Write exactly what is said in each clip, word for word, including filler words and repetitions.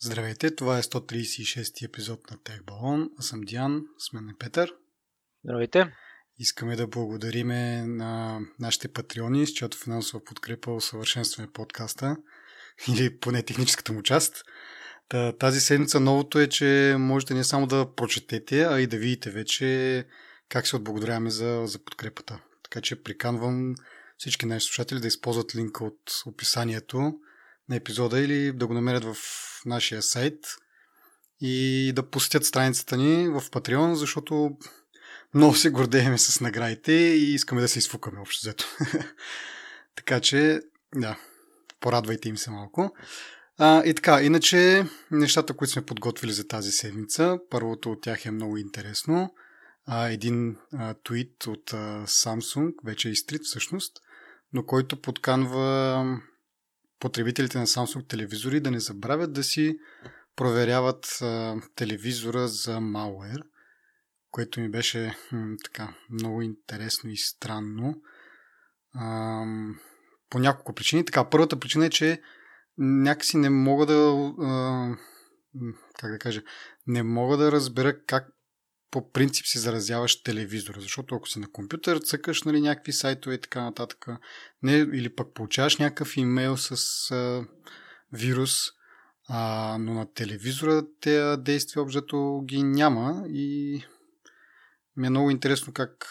Здравейте, това е сто тридесет и шести епизод на TechBallon. Аз съм Диан, с мен е Петър. Здравейте. Искаме да благодариме на нашите патреони, с чиято финансова подкрепа усъвършенстваме подкаста или поне техническата му част. Тази седмица новото е, че можете не само да прочетете, а и да видите вече как се отблагодаряваме за, за подкрепата. Така че приканвам всички наши слушатели да използват линка от описанието на епизода или да го намерят в нашия сайт и да посетят страницата ни в Patreon, защото много се гордеем с наградите и искаме да се изфукаме общо взето. Така че, да, порадвайте им се малко. А, и така, иначе нещата, които сме подготвили за тази седмица, първото от тях е много интересно. А, един а, твит от а, Samsung, вече изтрит всъщност, но който подканва потребителите на Samsung телевизори да не забравят да си проверяват а, телевизора за malware, което ми беше м- така много интересно и странно а, по няколко причини. Така, първата причина е, че някакси не мога да а, как да кажа, не мога да разбера как по принцип си заразяваш телевизора, защото ако си на компютър, цъкаш нали, някакви сайтове и така нататък, не, или пък получаваш някакъв имейл с а, вирус, а, но на телевизора тези действия обзето ги няма и ми е много интересно как,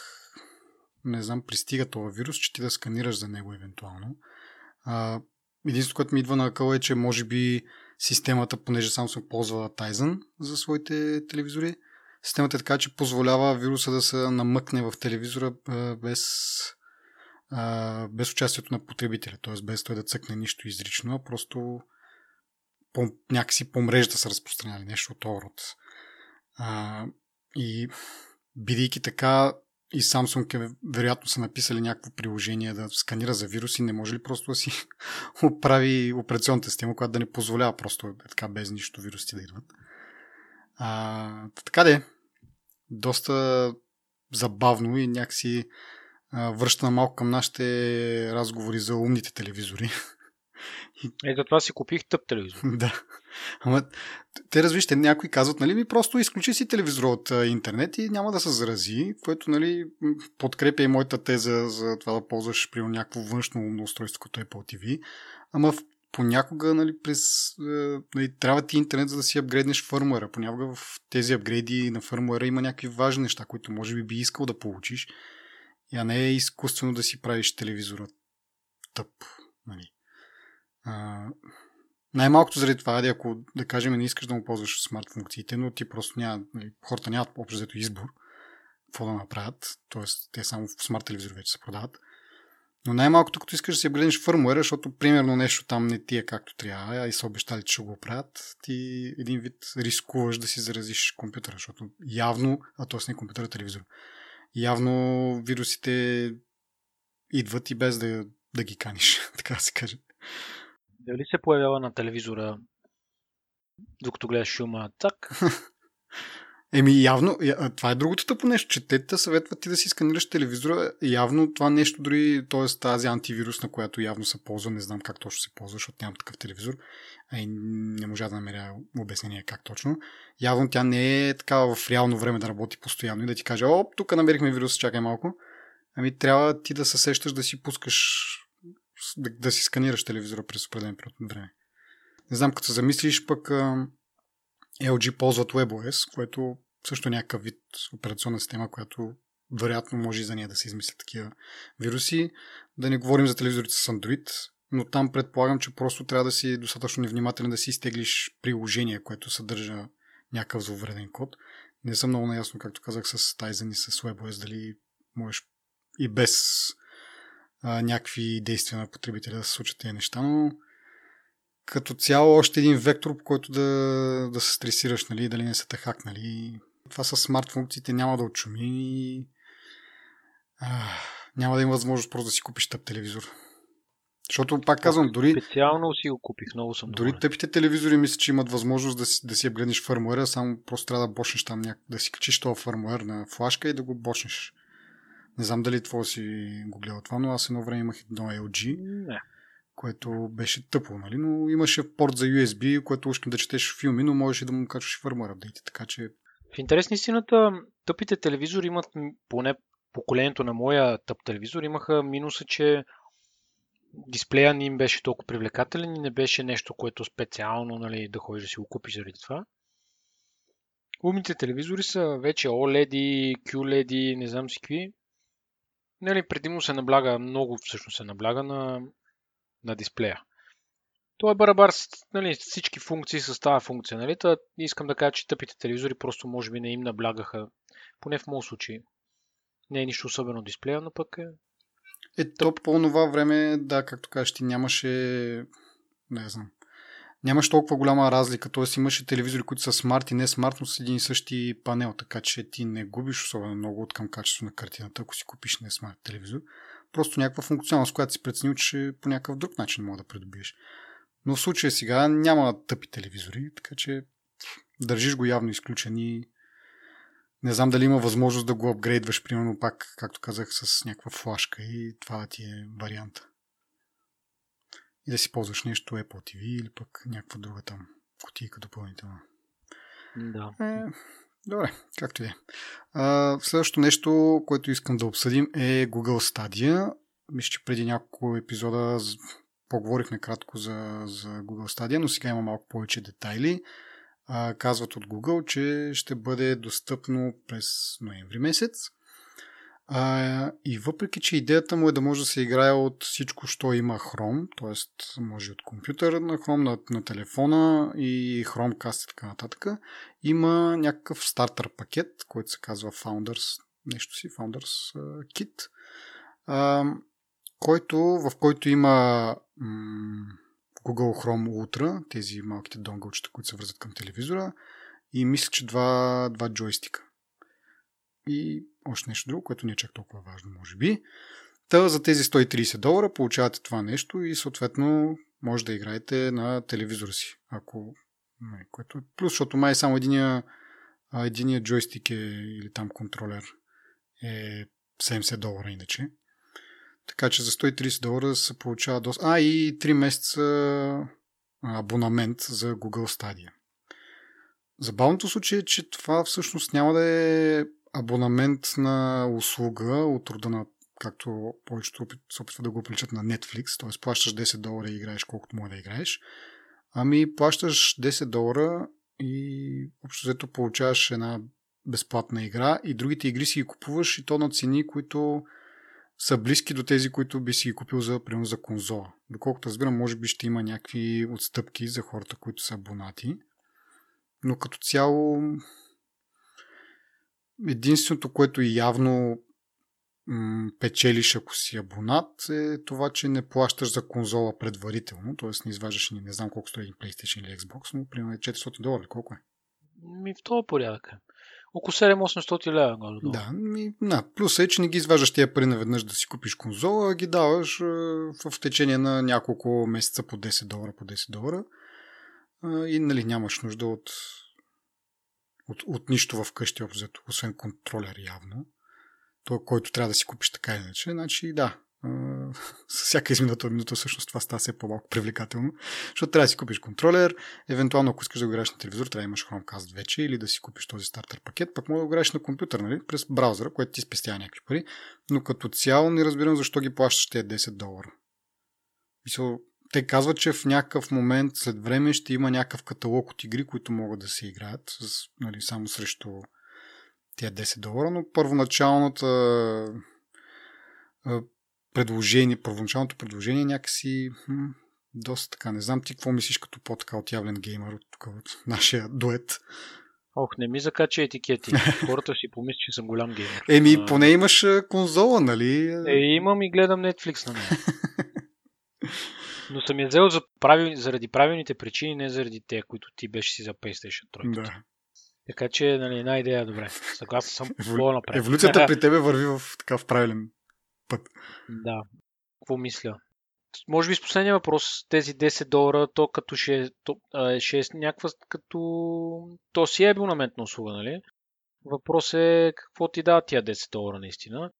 не знам, пристига този вирус, че ти да сканираш за него евентуално. А, единството, което ми идва на къл е, че може би системата, понеже Samsung ползва Tizen за своите телевизори, системата е така, че позволява вируса да се намъкне в телевизора без, без участието на потребителя, т.е. без той да цъкне нищо изрично, а просто по, някакси по мрежата да се разпространяли нещо от този род. И бидейки така, и Samsung вероятно са написали някакво приложение да сканира за вируси, не може ли просто да си оправи операционната система, която да не позволява просто така без нищо вирусите да идват. А, така де, доста забавно и някакси а, връща малко към нашите разговори за умните телевизори. Ето това си купих тъп телевизор. Да. Ама, те развижте, някои казват, нали, ми просто изключи си телевизор от а, интернет и няма да се зарази, което нали, подкрепя и моята теза за това да ползваш при някакво външно умно устройство, като Apple ти ви. Ама в понякога нали, през, нали, трябва ти интернет, за да си апгрейднеш фърмуера. Понякога в тези апгрейди на фърмуера има някакви важни неща, които може би би искал да получиш, а не е изкуствено да си правиш телевизора тъп. Нали. А, най-малкото заради това, ади, ако да кажем не искаш да му ползваш смарт функциите, но ти просто няма, нали, хората нямат общо взето избор какво да направят, т.е. те само в смарт телевизор вече се продават. Но най-малкото, като искаш да си обгледнеш фърмуера, защото примерно нещо там не ти е както трябва, а и са обещали, че ще го правят, ти един вид рискуваш да си заразиш компютъра, защото явно, а т.е. не компютъра, телевизор, явно вирусите идват и без да, да ги каниш, така да се каже. Дали се появява на телевизора, докато гледаш филма, так? Еми явно, това е другото тъпо нещо, че те те съветват ти да си сканираш телевизора, явно това нещо дори, т.е. тази антивирусна, която явно се ползва, не знам как точно се ползва, защото нямам такъв телевизор, а и не можа да намеря обяснение как точно, явно тя не е такава в реално време да работи постоянно и да ти каже, оп, тук намерихме вирус, чакай малко, ами трябва ти да се сещаш да си пускаш, да, да си сканираш телевизора през определен период от време. Не знам, като се замислиш пък, ел джи ползват WebOS, което също е някакъв вид операционна система, която вероятно може и за нея да се измислят такива вируси. Да не говорим за телевизорите с Android, но там предполагам, че просто трябва да си достатъчно невнимателен да си изтеглиш приложение, което съдържа някакъв зловреден код. Не съм много наясно, както казах, с Tizen и с WebOS, дали можеш и без а, някакви действия на потребителя да се случат тези неща, но като цяло още един вектор, по който да, да се стресираш, нали, дали не се те хак, нали. Това с смарт функциите няма да отчуми. А, няма да има възможност просто да си купиш тъп телевизор. Защото, пак казвам, дори... Специално си го купих, много съм доволен. Дори тъпите телевизори мисля, че имат възможност да си, да си обгледнеш фърмуера, само просто трябва да бочнеш там някак, да си качиш този фърмуер на флашка и да го бочнеш. Не знам дали твой си го гледал това, но аз едно време имах едно ел джи. Не. което беше тъпо, нали? Но имаше порт за ю ес би, което ушкам да четеш филми, но можеш и да му качваш фърмър апдейти, така че... В интересна истината, тъпите телевизори имат, поне поколението на моя тъп телевизор, имаха минуса, че дисплея не им беше толкова привлекателен и не беше нещо, което специално, нали, да ходиш да си го купиш заради това. Умните телевизори са вече OLED, QLED, не знам си какви. Нали, предимно се набляга, много всъщност се набляга на, на дисплея. Това е барабар, нали, всички функции с тази функция. Нали? Та искам да кажа, че тъпите телевизори просто може би не им наблягаха, поне в моят случай. Не е нищо особено дисплея, но пък е... Е, то по това време, да, както кажеш, ти нямаше, не знам, нямаше толкова голяма разлика, т.е. имаше телевизори, които са смарт и не смарт, но с един и същи панел, така че ти не губиш особено много от към качество на картината, ако си купиш не смарт телевизор. Просто някаква функционалност, която си преценил, че по някакъв друг начин мога да придобиеш. Но в случая сега няма тъпи телевизори, така че държиш го явно изключен и не знам дали има възможност да го апгрейдваш, примерно пак, както казах, с някаква флашка и това ти е варианта. И да си ползваш нещо Apple ти ви или пък някаква друга там кутийка допълнителна. Да. Е, добре, както и е. А, следващото нещо, което искам да обсъдим е Google Stadia. Мисля, че преди няколко епизода поговорихме кратко за, за Google Stadia, но сега има малко повече детайли. А, казват от Google, че ще бъде достъпно през ноември месец. А, и въпреки, че идеята му е да може да се играе от всичко, що има Chrome, т.е. може от компютър на Chrome, на, на телефона и Chromecast и така нататък, има някакъв стартер пакет, който се казва Founders, нещо си, Founders Kit, а, който, в който има м- Google Chrome Ultra, тези малките донгълчета, които се връзват към телевизора, и мисля, че два, два джойстика. И още нещо друго, което не е чак толкова важно, може би. Та за тези сто и трийсет долара получавате това нещо и съответно може да играете на телевизора си. Ако... Което... Плюс, защото май само единия, единия джойстик е, или там контролер е седемдесет долара иначе. Така че за сто и трийсет долара се получава доста... А, и три месеца абонамент за Google Stadia. Забавното случай е, че това всъщност няма да е абонамент на услуга от рода на, както повечето се опитва да го приличат на Netflix, т.е. плащаш десет долара и играеш колкото може да играеш. Ами плащаш десет долара и общо взето получаваш една безплатна игра и другите игри си ги купуваш и то на цени, които са близки до тези, които би си ги купил за, примерно, за конзола. Доколкото разбирам, може би ще има някакви отстъпки за хората, които са абонати. Но като цяло единственото, което явно м- печелиш, ако си абонат, е това, че не плащаш за конзола предварително. Т.е. не изваждаш, не знам колко стои PlayStation или Xbox, но примерно е четиристотин долара. Колко е? Ми в това порядъка. Около седемстотин осемстотин лева. Да, ми, да, плюс е, че не ги изваждаш тия пари наведнъж да си купиш конзола, а ги даваш е, в течение на няколко месеца по десет долара, по десет долара е, и нали нямаш нужда от, от, от нищо в къщи, обзето, освен контролер явно. Той, който трябва да си купиш така иначе, значи да. Е, с всяка измината минута всъщност това става все по-малко привлекателно, защото трябва да си купиш контролер, евентуално ако искаш да го играеш на телевизор, трябва да имаш Chromecast вече или да си купиш този стартер пакет, пък може да го играеш на компютър, нали? През браузъра, което ти спестява някакви пари, но като цяло не разбирам защо ги плащаш тези десет долара. Мисля, те казват, че в някакъв момент след време ще има някакъв каталог от игри, които могат да се играят с, нали, само срещу тези десет долара, но първоначалната предложение, първоначалното предложение някакси хм, доста така. Не знам ти какво мислиш като по-така отявлен геймер от, тук, от нашия дует. Ох, не ми закача етикети. Хората си помислят, че съм голям геймер. Еми, поне имаш конзола, нали? Е, имам и гледам Netflix на мен. Но съм я взел за правил... заради правилните причини, не заради те, които ти беше си за PlayStation три. Да. Така че, нали, една идея е добре. Съгласен съм. Еволю... Еволюцията при тебе върви в, така, в правилен път. Да, какво мисля? Може би с последния въпрос, тези десет долара, то като ще, то, а, ще е някаква, като то си е абонаментна услуга, нали? Въпрос е какво ти дава тия десет долара наистина,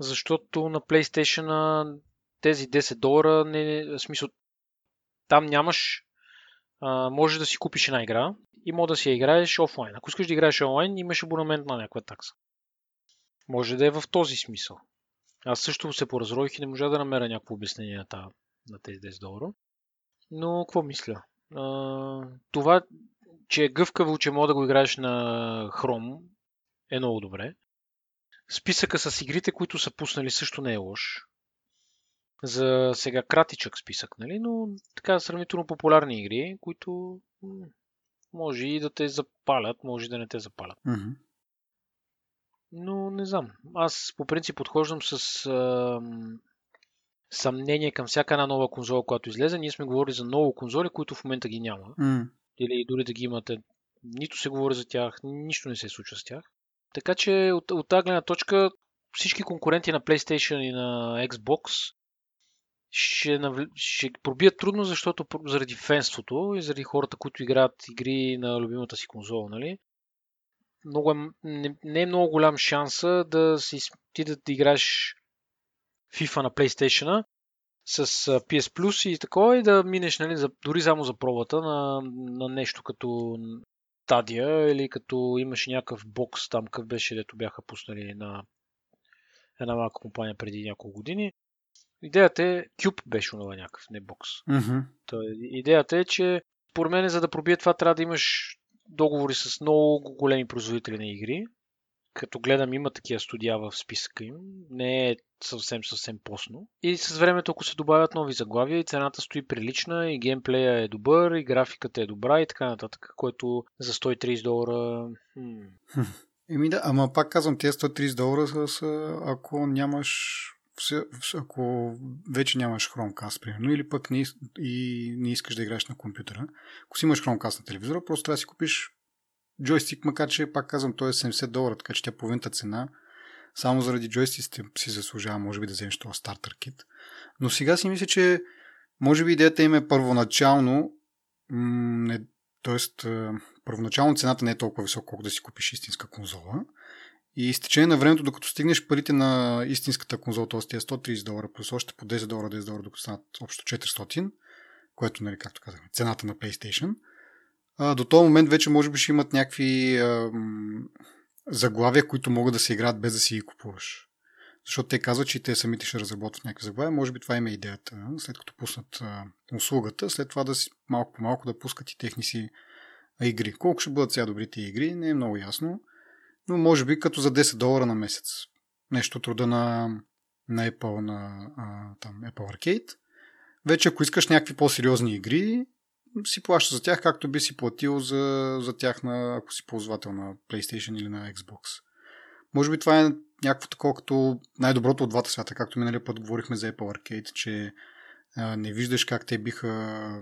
защото на PlayStation тези десет долара, не, в смисъл Там нямаш, а, можеш да си купиш една игра и може да си я играеш офлайн. Ако искаш да играеш онлайн, имаш абонамент на някаква такса. Може да е в този смисъл. Аз също се поразрових и не можа да намеря някакво обяснение на, тази, на тези десет долара. Но какво мисля? А, това, че е гъвкаво, че може да го играеш на Chrome, е много добре. Списъка с игрите, които са пуснали, също не е лош. За сега кратичък списък, нали? Но така сравнително популярни игри, които м- може и да те запалят, може и да не те запалят. Mm-hmm. Но не знам. Аз по принцип подхождам с а, съмнение към всяка една нова конзола, която излезе. Ние сме говорили за нови конзоли, които в момента ги няма. Mm. Или дори да ги имате. Нито се говори за тях, нищо не се случва с тях. Така че от, от тази гледна точка всички конкуренти на PlayStation и на Xbox ще, навли... ще пробият трудно, защото заради фенството и заради хората, които играят игри на любимата си конзола, нали? Много е, не, не е много голям шанса да си, ти да играеш FIFA на PlayStation-а с пи ес Plus и такова и да минеш, нали, за, дори само за пробата на, на нещо като Stadia или като имаш някакъв бокс там, къв беше, дето бяха пуснали на една малка компания преди няколко години. Идеята е, Cube беше онова някакъв, не бокс. Mm-hmm. Та, идеята е, че според мен за да пробие това трябва да имаш договори с много големи производители на игри. Като гледам, има такива студия в списъка им. Не е съвсем, съвсем посно. И с времето, ако се добавят нови заглавия, и цената стои прилична, и геймплея е добър, и графиката е добра, и така нататък, което за сто и трийсет долара... Хм. Еми да, ама пак казвам, тези сто и трийсет долара са, ако нямаш... Ако вече нямаш Chromecast, примерно, или пък не, и не искаш да играеш на компютъра. Ако си имаш Chromecast на телевизора, просто трябва да си купиш джойстик, макар че, пак казвам, той е седемдесет долара, така че тя половината цена. Само заради джойстиците си заслужава, може би, да вземеш това стартер кит. Но сега си мисля, че може би идеята им е първоначално, м- не, тоест, първоначално цената не е толкова висока, колко да си купиш истинска конзола. И с течение на времето, докато стигнеш парите на истинската конзола, т.е. сто и трийсет долара, плюс още по десет долара, десет долара, докато станат общо четиристотин, което, нали, както казахме, цената на PlayStation, а, до този момент вече може би ще имат някакви а, м- заглавия, които могат да се играят без да си ги купуваш. Защото те казват, че те самите ще разработват някакви заглавия. Може би това им е идеята, след като пуснат а, услугата, след това да си малко по малко да пускат и техни си игри. Колко ще бъдат сега добрите игри, не е много ясно. Но може би като за десет долара на месец. Нещо труда на, на Apple, на а, там, Apple Arcade. Вече ако искаш някакви по-сериозни игри, си плаща за тях, както би си платил за, за тях, на, ако си ползвател на PlayStation или на Xbox. Може би това е някакво такова като най-доброто от двата свята, както миналия път говорихме за Apple Arcade, че а, не виждаш как те биха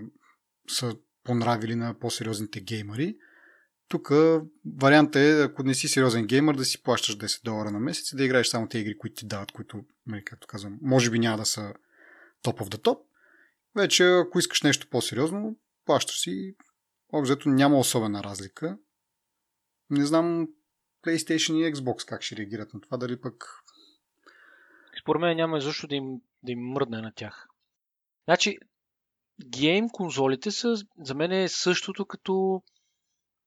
са понравили на по-сериозните геймъри. Тук вариантът е, ако не си сериозен геймър, да си плащаш десет долара на месец и да играеш само те игри, които ти дават, които, както казвам, може би няма да са топ of the топ. Вече, ако искаш нещо по-сериозно, плащаш си. Обзето няма особена разлика. Не знам PlayStation и Xbox как ще реагират на това, дали пък... Според мен няма изобщо да им, да им мръдне на тях. Значи, гейм конзолите са, за мен е същото като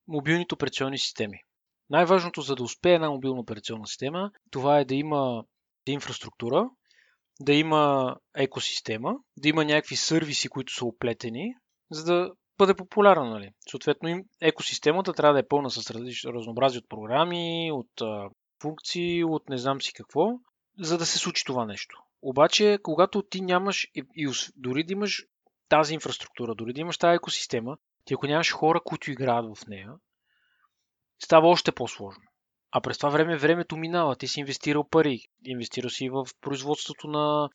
мобилните операционни системи. Най-важното, за да успее една мобилна операционна система, това е да има инфраструктура, да има екосистема, да има някакви сервиси, които са оплетени, за да бъде популярна, нали? Съответно, екосистемата трябва да е пълна с разнообразие от програми, от а, функции, от не знам си какво, за да се случи това нещо. Обаче, когато ти нямаш и, и дори да имаш тази инфраструктура, дори да имаш тази екосистема, ти ако нямаш хора, които играят в нея, става още по-сложно. А през това време времето минава. Ти си инвестирал пари. Инвестирал си в производството на,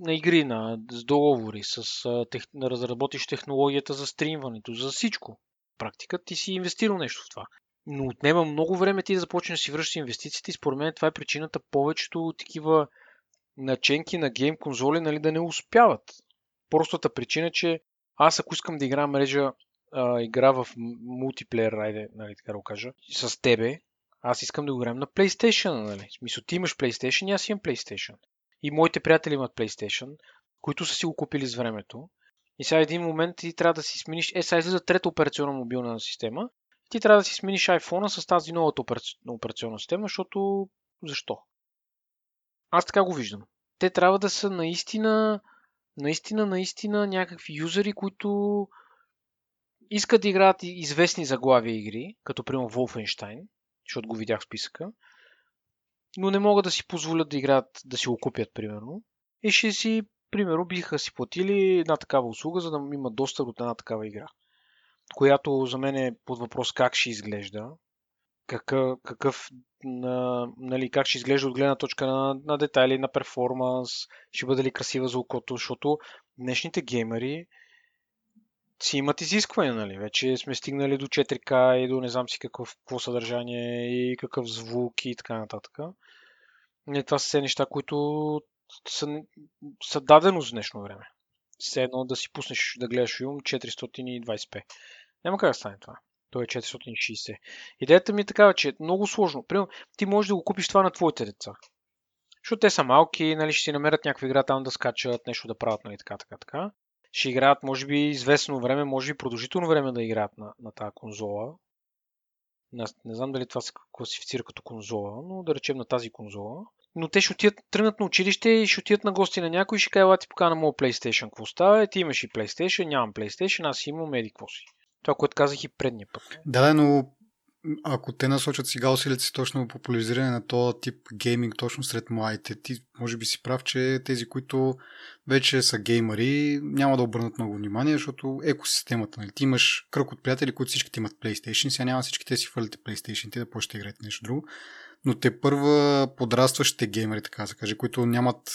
на игри, на с договори, с тех, на разработиш технологията за стримването, за всичко. Практика ти си инвестирал нещо в това. Но отнема много време ти да започнеш да си връщаш инвестициите и според мен това е причината повечето такива наченки на гейм конзоли, нали, да не успяват. Простата причина, че аз ако искам да играя мрежа Uh, игра в мултиплеер, айде, нали, така да го кажа, с тебе, аз искам да го играем на PlayStation, нали? В смисъл, ти имаш PlayStation и аз имам PlayStation. И моите приятели имат PlayStation, които са си го купили с времето. И сега един момент ти трябва да си смениш, е сега излиза трета операционна мобилна система, ти трябва да си смениш айфона с тази новата операционна система, защото защо? Аз така го виждам. Те трябва да са наистина, наистина, наистина някакви юзери, които искат да играят известни заглавия игри, като примерно Wolfenstein, защото го видях в списъка, но не могат да си позволят да играят, да си го купят, примерно. И ще си, примерно, биха си платили една такава услуга, за да има достъп от една такава игра. Която за мен е под въпрос как ще изглежда, какъв, какъв на, нали, как ще изглежда от гледна точка на, на детайли, на перформанс, ще бъде ли красива за окото, защото днешните геймери си имат изискване, нали? Вече сме стигнали до четири К и до не знам си какъв, какво съдържание и какъв звук и така нататък. И това са все неща, които са, са дадено за днешно време. Все едно да си пуснеш да гледаш филм четиристотин и двадесет пи. Няма как да стане това. Той е четиристотин и шейсет. Идеята ми е такава, че е много сложно. Примерно, ти можеш да го купиш това на твоите деца. Защото те са малки, нали, ще си намерят някаква игра там да скачат, нещо да правят, нали, така, така, така. Ще играят, може би, известно време, може би продължително време да играят на, на тази конзола. Не, не знам дали това се класифицира като конзола, но да речем на тази конзола. Но те ще отият, тръгнат на училище и ще отият на гости на някой и ще кажа, ти покана моя PlayStation, какво става? Е, ти имаш и PlayStation, нямам PlayStation, аз имам еди какво си. Това, което казах и предния път. Да, но ако те насочат сега усилите си точно популяризиране на този тип гейминг точно сред младите, ти може би си прав, че тези, които вече са геймари, няма да обърнат много внимание, защото екосистемата, нали? Ти имаш кръг от приятели, които всичките имат PlayStation, сега няма всички те си фърлите PlayStation, те да почнете играете нещо друго. Но те първа подрастващите геймери, така да кажа, които нямат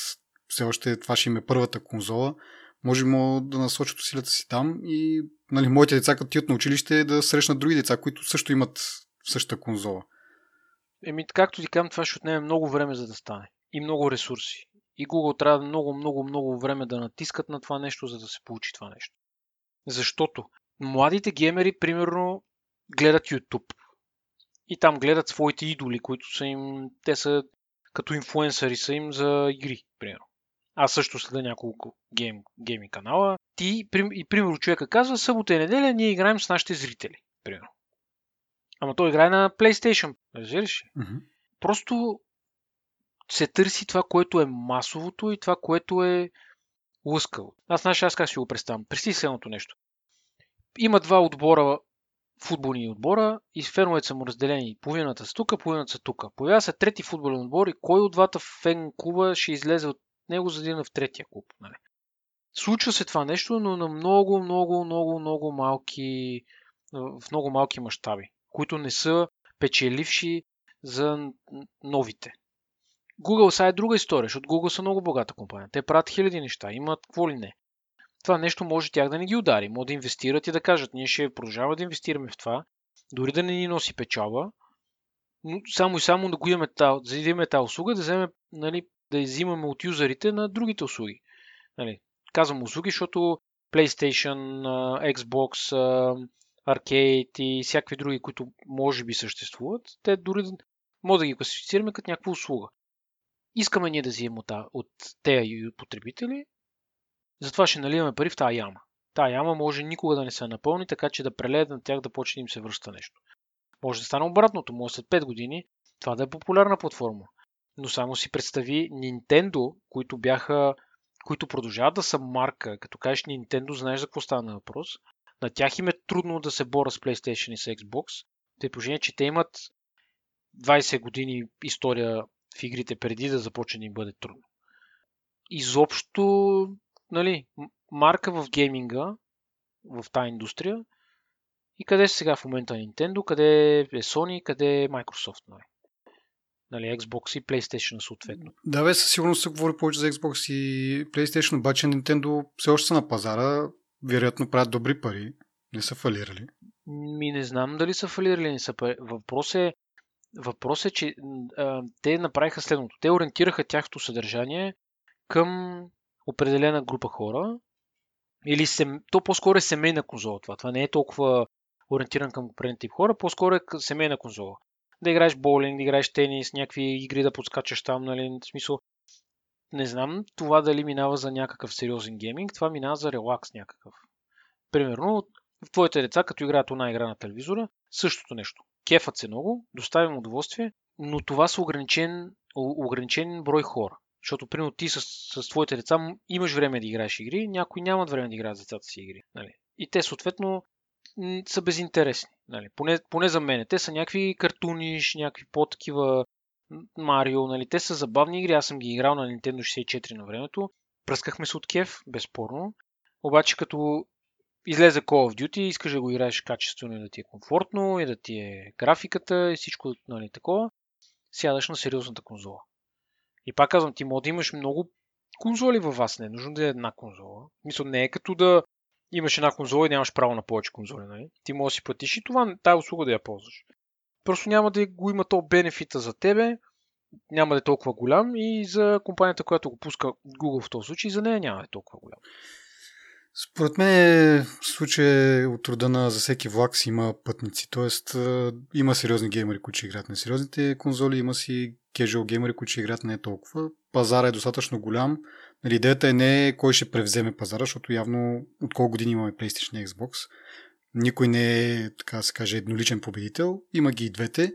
все още, това ще им е първата конзола, може да насочат усилията си там и, нали, моите деца, като тият на училище, да срещнат други деца, които също имат същата конзола. Еми, както ти казвам, това ще отнеме много време за да стане. И много ресурси. И Google трябва много, много, много време да натискат на това нещо, за да се получи това нещо. Защото младите геймери, примерно, гледат YouTube. И там гледат своите идоли, които са им, те са като инфлуенсъри са им за игри, примерно. Аз също следа няколко гейм, гейми канала. Ти, и примерно, човека казва, събота и неделя ние играем с нашите зрители, примерно. Ама той играе на PlayStation, разбираш ли? Mm-hmm. Просто се търси това, което е масовото и това, което е лъскаво. Аз знаеш, аз как си го представям. Представи следното нещо. Има два отбора, футболни отбора, и феновете са му разделени. Половината са тука, половината са тука. Появява се трети футболен отбор и кой от двата фен клуба ще излезе от него, за да идва в третия клуб. Нали? Случва се това нещо, но на много, много, много, много малки, в много малки мащаби, които не са печеливши за новите. Google са е друга история, защото Google са много богата компания. Те правят хиляди неща, имат какво ли не. Това нещо може тях да не ги удари. Може да инвестират и да кажат, ние ще продължаваме да инвестираме в това, дори да не ни носи печалба, но само и само да го имаме тази услуга, да вземе, нали, да изимаме от юзерите на другите услуги. Нали, казвам услуги, защото PlayStation, Xbox, Arcade и всякакви други, които може би съществуват, те дори може да ги класифицираме като някаква услуга. Искаме ние да взимем от, от тези потребители, затова ще наливаме пари в тая яма. Тая яма може никога да не се напълни, така че да прелеят на тях да почне да им се връща нещо. Може да стане обратното, може след пет години това да е популярна платформа. Но само си представи Nintendo, които бяха, които продължават да са марка. Като кажеш Nintendo, знаеш за какво стана въпрос. На тях им е трудно да се борят с PlayStation и с Xbox. Тъй положение, че те имат двадесет години история в игрите преди да започне да им бъде трудно. Изобщо, нали, марка в гейминга, в тази индустрия, и къде са сега в момента Nintendo, къде е Sony, къде е Microsoft, нали? Нали, Xbox и PlayStation съответно. Да, бе, със сигурност се говори повече за Xbox и PlayStation, обаче Nintendo все още са на пазара, вероятно правят добри пари, не са фалирали. Ми не знам дали са фалирали, не са пари. Въпрос е, въпрос е че а, те направиха следното. Те ориентираха тяхното съдържание към определена група хора, или сем... то по-скоро е семейна конзола това. Това не е толкова ориентиран към определен тип хора, по-скоро е семейна конзола. Да играеш боулинг, да играеш тенис, някакви игри да подскачаш там, нали, в смисъл Не знам това дали минава за някакъв сериозен гейминг, това минава за релакс някакъв. Примерно, твоите деца, като играят една игра на телевизора, същото нещо. Кефът се много, доставим удоволствие, но това са ограничен, ограничен брой хора. Защото, примерно, ти с, с твоите деца имаш време да играеш игри, някои нямат време да играят с децата си игри. Нали? И те, съответно, са безинтересни. Нали? Поне, поне за мен. Те са някакви картуни, някакви по-такива Марио. Нали? Те са забавни игри. Аз съм ги играл на Nintendo шейсет и четири на времето. Пръскахме се от кеф, безспорно. Обаче, като излезе Call of Duty, искаш да го играеш качествено и да ти е комфортно, и да ти е графиката и всичко, нали, такова, сядаш на сериозната конзола. И пак казвам, ти може да имаш много конзоли във вас, не е нужно да е една конзола. Мисля, не е като да имаш една конзола и нямаш право на повече конзоли, нали? Ти може да си платиш и това, тая услуга да я ползваш. Просто няма да го има то бенефита за тебе, няма да е толкова голям и за компанията, която го пуска, Google в този случай, за нея няма да е толкова голям. Според мен случай от рода на за всеки влак си има пътници, т.е. има сериозни геймери, които играят на сериозните конзоли, има си кежуал геймери, които играят не толкова. Пазара е достатъчно голям. Нали, идеята е не кой ще превземе пазара, защото явно от колко години имаме PlayStation и Xbox. Никой не е, така да се каже, едноличен победител. Има ги и двете.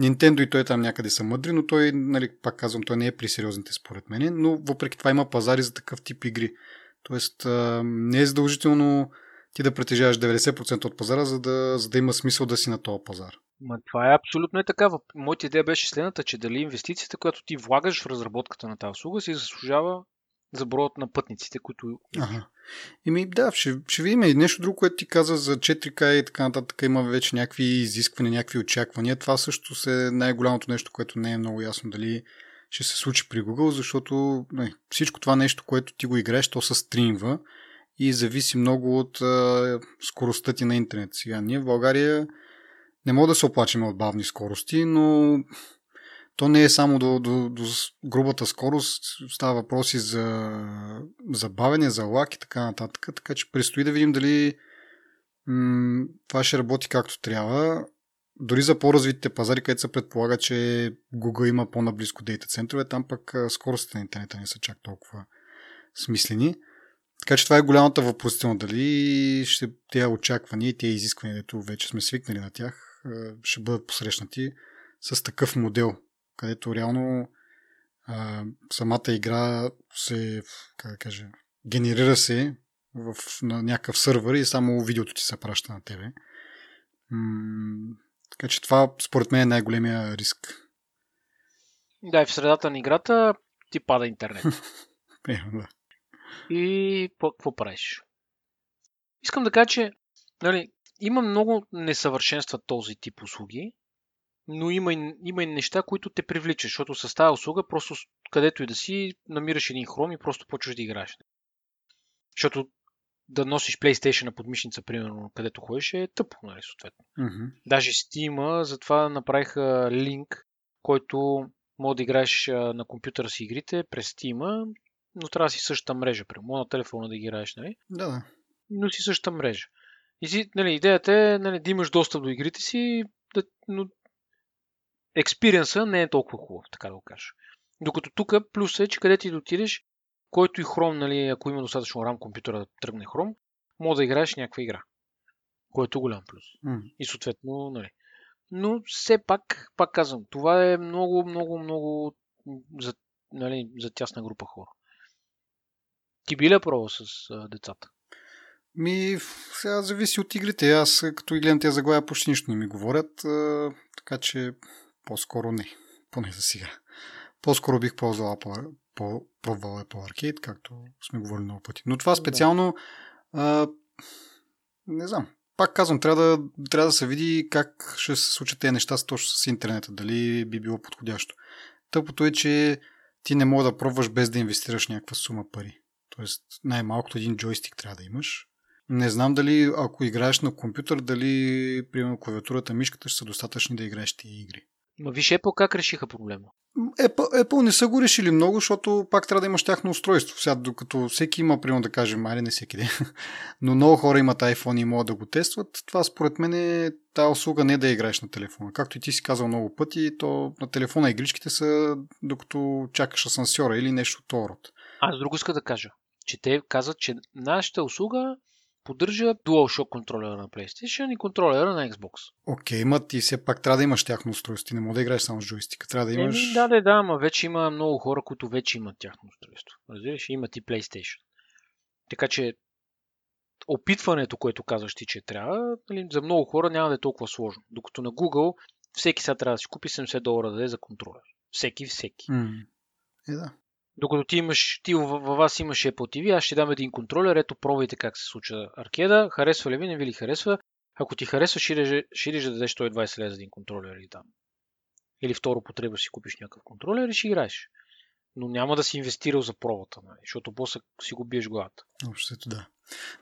Nintendo и той там някъде са мъдри, но той, нали, пак казвам, той не е при сериозните според мен, но въпреки това има пазари за такъв тип игри. Тоест, не е задължително ти да притежаваш деветдесет процента от пазара, за да, за да има смисъл да си на този пазар. Ма това е абсолютно е така. Моята идея беше следната, че дали инвестицията, която ти влагаш в разработката на тази услуга, си заслужава за броят на пътниците, които... Ага. Еми да, ще, ще видим и нещо друго, което ти каза за четири К и така нататък. Има вече някакви изисквания, някакви очаквания. Това също е най-голямото нещо, което не е много ясно дали ще се случи при Google, защото не, всичко това нещо, което ти го играеш, то се стримва и зависи много от а, скоростта ти на интернет. Сега ние в България не мога да се оплачим от бавни скорости, но то не е само до, до, до грубата скорост, става въпроси за забавене, за лак и така нататък, така че предстои да видим дали м- това ще работи както трябва. Дори за по-развитите пазари, където се предполага, че Google има по-наблизко дейта центрове, там пък скоростите на интернета не са чак толкова смислени. Така че това е голямата въпросителна. Дали ще тези очаквания и тези изисквания, дето вече сме свикнали на тях, ще бъдат посрещнати с такъв модел, където реално а, самата игра се, как да кажа, генерира се в, на някакъв сървър и само видеото ти се праща на тебе. М- Така че това, според мен, е най-големия риск. Да, и в средата на играта ти пада интернет. Да. И какво правиш? Искам да кажа, че, нали, има много несъвършенства този тип услуги, но има и, има и неща, които те привличат, защото с тази услуга просто където и да си, намираш един хром и просто почваш да играеш. Защото да носиш PlayStation на подмишница, примерно, където ходиш, е тъпо, нали, съответно. Mm-hmm. Даже Steam-а, затова направиха линк, който може да играеш на компютъра си игрите през Steam-а, но трябва да си същата мрежа, примерно, на телефона да ги играеш, нали? Да, да. Но си същата мрежа. И си, нали, идеята е, нали, да имаш достъп до игрите си, да, но експириенса не е толкова хубав, така да го кажа. Докато тук плюс е, че където и да отидеш, който и хром, нали, ако има достатъчно рам компютъра да тръгне хром, може да играеш някаква игра, което е голям плюс. Mm. И съответно, нали. Но все пак, пак казвам, това е много, много, много за, нали, за тясна група хора. Ти би ли пробвал с а, децата? Ми, сега зависи от игрите. Аз като и гледам тези заглавия, почти нищо не ми говорят, а, така че по-скоро не. Поне за сега. По-скоро бих ползвал Apple, по, пробвал Apple Arcade, както сме говорили много пъти. Но това специално, да. а, не знам, пак казвам, трябва да, трябва да се види как ще се случат тези неща с точно с интернета, дали би било подходящо. Тъпото е, че ти не мога да пробваш без да инвестираш някаква сума пари. Тоест най-малкото един джойстик трябва да имаш. Не знам дали ако играеш на компютър, дали примерно клавиатурата, мишката ще са достатъчни да играеш тези игри. Ма виж Apple как решиха проблема? Apple, Apple не са го решили много, защото пак трябва да имаш тяхно устройство. Сега, докато всеки има, примерно да кажем, али не всеки ден, но много хора имат iPhone и могат да го тестват, това според мен е тая услуга не да играеш на телефона. Както и ти си казал много пъти, то на телефона игричките са докато чакаш асансьора или нещо от този род. Аз друго иска да кажа, че те казват, че нашата услуга поддържа DualShock контролера на PlayStation и контролера на Xbox. Окей, okay, имат и все пак трябва да имаш тяхно устройство. Ти не мога да играеш само с джойстика. Трябва да имаш... Еми, да, да, да, ама вече има много хора, които вече имат тяхно устройство. Разбираш, имат и PlayStation. Така че опитването, което казваш ти, че трябва, нали, за много хора няма да е толкова сложно. Докато на Google всеки сега трябва да си купи седемдесет долара да даде за контролер. Всеки, всеки. Mm. Е, да. Докато ти имаш, ти във вас имаш Apple ти ви, аз ще дам един контролер, ето пробвайте как се случва аркеда, харесва ли ви, не ви ли харесва, ако ти харесва, ще идеш да дадеш сто и двайсет лева за един контролер или там. Или второ потреба си купиш някакъв контролер и ще играеш. Но няма да си инвестирал за пробата, защото после си го биеш главата. Общото да.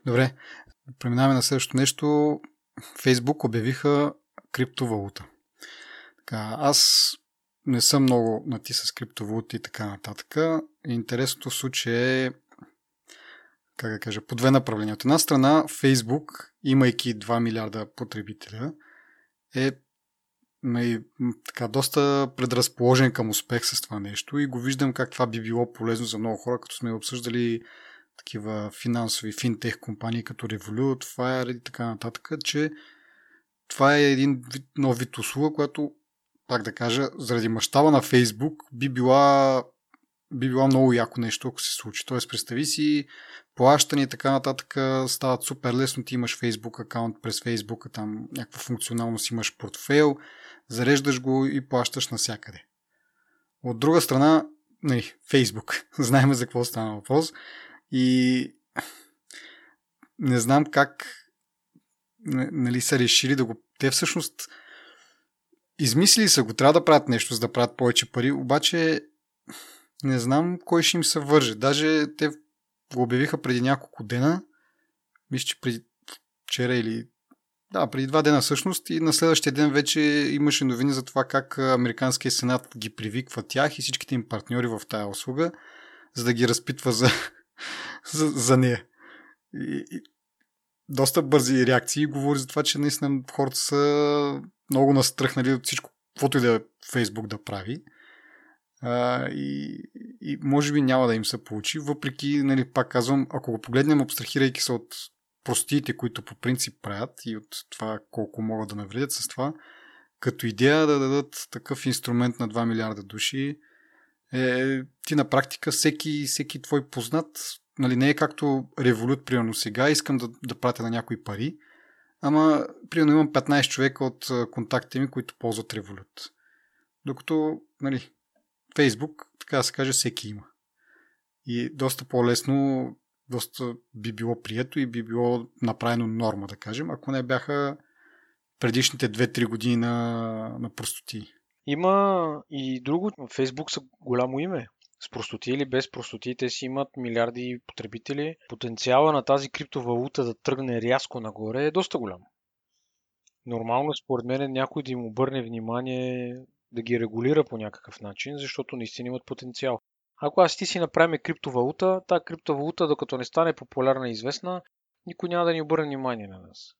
Добре, преминаваме на следващото нещо. Facebook обявиха криптовалута. Така, аз не съм много нати с криптовалути и така нататък. Интересното в случая е, как да кажа, по две направления. От една страна, Facebook, имайки два милиарда потребителя, е ме, така, доста предразположен към успех с това нещо и го виждам как това би било полезно за много хора, като сме обсъждали такива финансови финтех компании като Revolut, Fire и така нататък, че това е един вид, нов вид услуга, която пак да кажа, заради мащаба на Фейсбук би била, би била много яко нещо, ако се случи. Тоест, представи си, плащане и така нататък стават супер лесно. Ти имаш Фейсбук акаунт през Фейсбука, там някаква функционалност, имаш портфейл, зареждаш го и плащаш навсякъде. От друга страна, нали, Фейсбук. Знаем за какво стана въпрос. И не знам как нали, са решили да го... Те всъщност... Измислили са го, трябва да правят нещо, за да правят повече пари, обаче не знам кой ще им се върже. Даже те го обявиха преди няколко дена, мисля, че преди вчера или... Да, преди два дена всъщност и на следващия ден вече имаше новини за това как Американския сенат ги привиква тях и всичките им партньори в тая услуга, за да ги разпитва за, за, за нея. И, и... Доста бързи реакции говори за това, че наистина хората са... много настръхнали от всичко, каквото и да е Фейсбук да прави. А, и, и може би няма да им се получи, въпреки, нали, пак казвам, ако го погледнем, абстрахирайки се от простиите, които по принцип правят и от това колко могат да навредят с това, като идея да дадат такъв инструмент на два милиарда души, е, ти на практика всеки, всеки твой познат, нали, не е както Revolut, примерно сега, искам да, да пратя на някои пари, ама, примерно имам петнайсет човека от контактите ми, които ползват Revolut. Докато, нали, Facebook, така да се каже, всеки има. И доста по-лесно, доста би било прието и би било направено норма, да кажем, ако не бяха предишните две-три години на, на простоти. Има и друго. Facebook са голямо име. С простоти или без простоти, те си имат милиарди потребители. Потенциала на тази криптовалута да тръгне рязко нагоре е доста голям. Нормално, според мен, някой да им обърне внимание да ги регулира по някакъв начин, защото наистина имат потенциал. Ако аз ти си направим криптовалута, тази криптовалута, докато не стане популярна и известна, никой няма да ни обърне внимание на нас.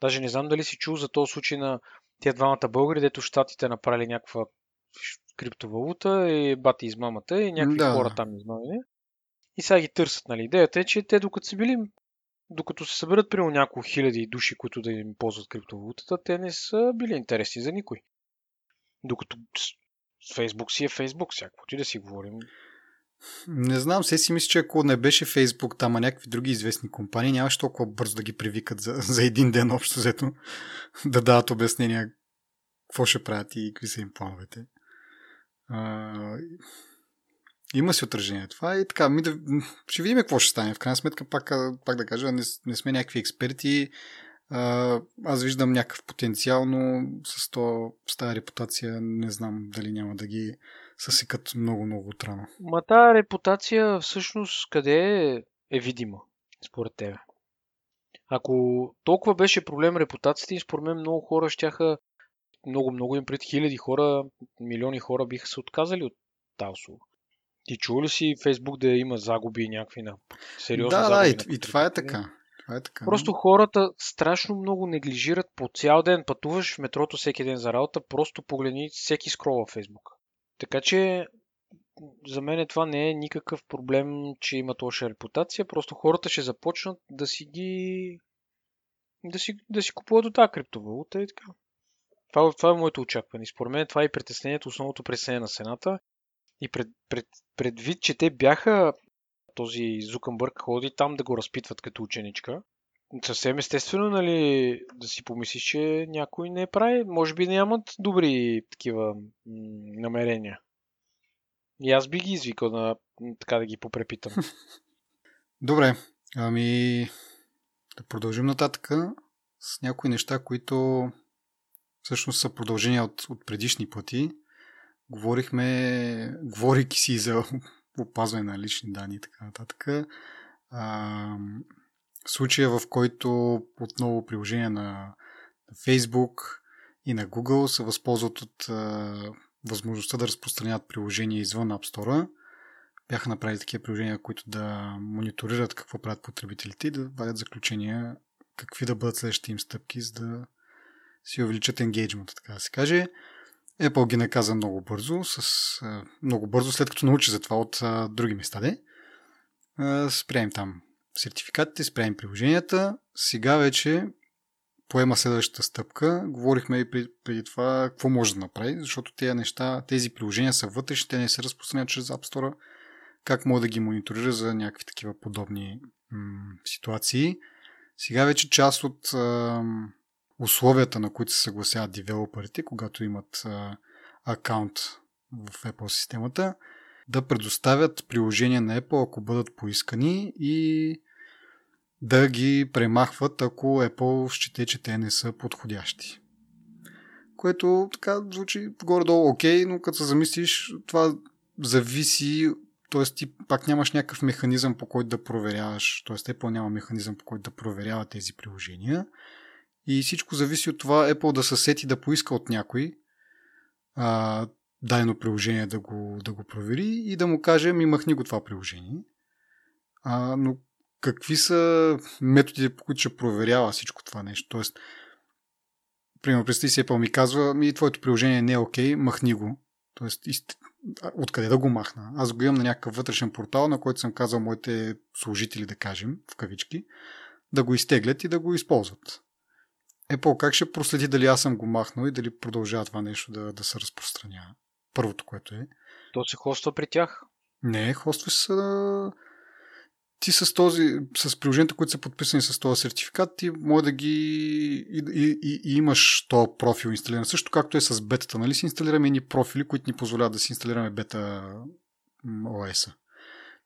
Даже не знам дали си чул за този случай на тия двамата българи, дето щатите направили някаква криптовалута и бати измамата и някакви да. Хора там измамени. И сега ги търсят, нали? Идеята е, че те докато са били, докато се съберат примерно няколко хиляди души, които да им ползват криптовалутата, те не са били интересни за никой. Докато Фейсбук си е Фейсбук, всяко ти да си говорим. Не знам, се си мисля, че ако не беше Фейсбук там, а някакви други известни компании, нямаше толкова бързо да ги привикат за, за един ден общо взето да дават обяснения какво ще правят и какви са им плановете. Uh, има си отражение това и така, ми да, ще видим какво ще стане в крайна сметка, пак, пак да кажа, не, не сме някакви експерти, uh, аз виждам някакъв потенциал, но с, то, с тази репутация не знам дали няма да ги съсикат много-много отрано. Ма тази репутация всъщност къде е, е видима според тебе? Ако толкова беше проблем репутацията, според мен много хора щяха много-много им пред хиляди хора, милиони хора биха се отказали от тази услуга. Ти чува ли си Фейсбук да има загуби и някакви на сериозни да, загуби? Да, да, и, и това е така. Това е така. Просто хората страшно много неглижират по цял ден. Пътуваш в метрото всеки ден за работа, просто погледни всеки скрол в Фейсбук. Така че за мен това не е никакъв проблем, че имат лоша репутация. Просто хората ще започнат да си ги... да си, да си купуват от тази криптовалута и така. Това, това е моето очакване. Според мен това е и притеснението, основното притеснение на Сената. И пред, пред, предвид, че те бяха този Зукърбърг ходи там да го разпитват като ученичка. Съвсем естествено, нали, да си помислиш, че някой не прави. Може би нямат добри такива м- намерения. И аз би ги извикал на, така да ги попрепитам. Добре, ами да продължим нататък с някои неща, които всъщност са продължения от, от предишни пъти. Говорихме, говорейки си за опазване на лични данни и така нататък. А, случая, в който отново приложения на, на Facebook и на Google се възползват от а, възможността да разпространяват приложения извън App Store. Бяха направили такива приложения, които да мониторират какво правят потребителите и да вадят заключения какви да бъдат следващите им стъпки, за да си увеличат енгейджмента, така да се каже. Apple ги наказа много бързо, с, много бързо след като научи за това от а, други места. Де. А, спрям там сертификатите, спрям приложенията. Сега вече поема следващата стъпка. Говорихме и преди, преди това какво може да направи, защото тези неща, тези приложения са вътрешни, те не се разпространяват чрез App Store. Как мога да ги мониторира за някакви такива подобни м- ситуации. Сега вече част от а, условията, на които се съгласяват девелоперите, когато имат а, акаунт в Apple системата, да предоставят приложения на Apple, ако бъдат поискани, и да ги премахват, ако Apple счете, че те не са подходящи. Което така звучи горе-долу окей, но като се замислиш, това зависи, т.е. ти пак нямаш някакъв механизъм, по който да проверяваш, т.е. Apple няма механизъм, по който да проверява тези приложения. И всичко зависи от това Apple да се сети да поиска от някой а, дайно приложение да го, да го провери и да му каже, ми махни го това приложение. А, но какви са методите, по които ще проверява всичко това нещо? Тоест, примерно, представи си, Apple ми казва, ми твоето приложение не е окей, махни го. Тоест, ист... откъде да го махна? Аз го имам на някакъв вътрешен портал, на който съм казал моите служители, да кажем, в кавички, да го изтеглят и да го използват. Apple как ще проследи дали аз съм го махнал и дали продължава това нещо да, да се разпространява? Първото, което е... То се хоства при тях? Не, хоства се... Ти с този, с приложенията, които са подписани с този сертификат, ти може да ги... И, и, и, и имаш този профил инсталиран. Също както е с бетата, нали? Си инсталираме едни профили, които ни позволяват да си инсталираме бета о ес-а.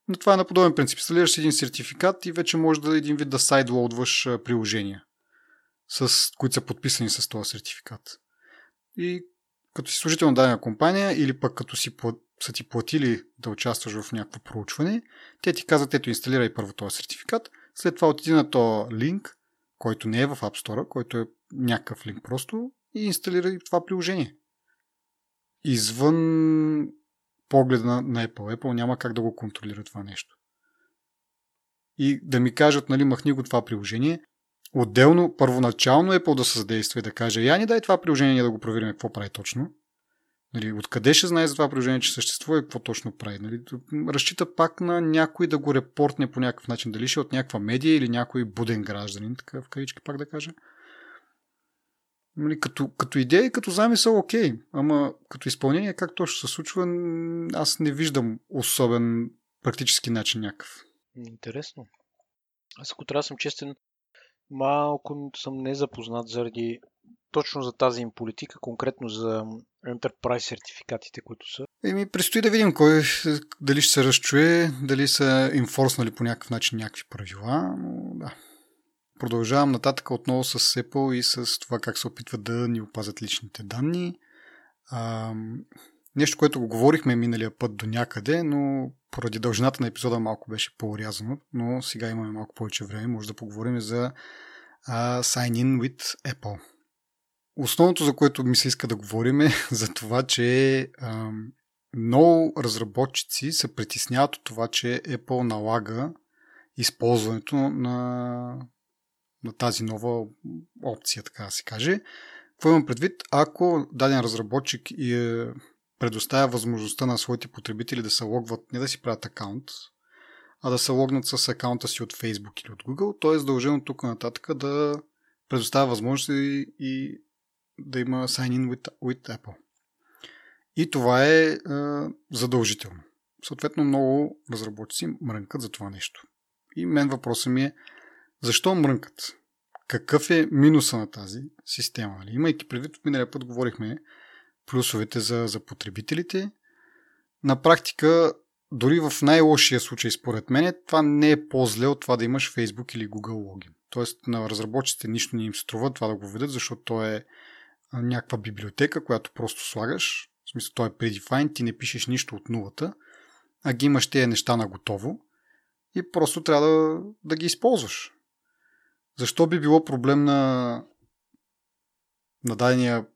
Но това е на подобен принцип. Инсталираш един сертификат и вече може да един вид да сайдлоудваш приложения, с които са подписани с този сертификат. И като си служител на дадена компания или пък като си плат, са ти платили да участваш в някакво проучване, те ти казват, ето инсталирай първо този сертификат, след това отиди на този линк, който не е в App Store, който е някакъв линк просто, и инсталирай това приложение. Извън погледа на Apple. Apple няма как да го контролира това нещо. И да ми кажат, нали, махни го това приложение. Отделно, първоначално Apple да съдейства и да каже, я ни дай това приложение да го проверим какво прави точно. Нали, откъде ще знае за това приложение, че съществува и какво точно прави. Нали, разчита пак на някой да го репортне по някакъв начин. Дали ще от някаква медия или някой буден гражданин, така в кавички пак да кажа. Нали, като, като идея и като замисъл окей, ама като изпълнение как точно се случва, аз не виждам особен практически начин някакъв. Интересно. Аз ако трябва съм честен, малко съм незапознат заради точно за тази им политика, конкретно за Enterprise сертификатите, които са. Еми, предстои да видим кой, дали ще се разчуе, дали са инфорснали по някакъв начин някакви правила, но да. Продължавам нататък отново с Apple и с това как се опитват да ни опазят личните данни. А, нещо, което го говорихме миналия път до някъде, но поради дължината на епизода малко беше по-урязано, но сега имаме малко повече време, може да поговорим за а, Sign in with Apple. Основното, за което ми се иска да говорим, е за това, че ам, много разработчици се притесняват от това, че Apple налага използването на, на тази нова опция, така да се каже. Какво имам предвид? Ако даден разработчик е, предоставя възможността на своите потребители да се логват, не да си правят акаунт, а да се логнат с акаунта си от Facebook или от Google, той е задължен тук нататък да предоставя възможност и, и да има Sign in with, with Apple. И това е, е задължително. Съответно, много разработчици мрънкат за това нещо. И мен въпросът ми е, защо мрънкат? Какъв е минуса на тази система? Имайки предвид, от миналия път говорихме плюсовете за, за потребителите. На практика, дори в най-лошия случай, според мен, това не е по-зле от това да имаш Facebook или Google логин. Тоест на разработчиците нищо не им струва това да го видят, защото то е някаква библиотека, която просто слагаш. В смисъл, той е predefined, ти не пишеш нищо от нулата, а ги имаш тези неща на готово и просто трябва да, да ги използваш. Защо би било проблем на, на дадения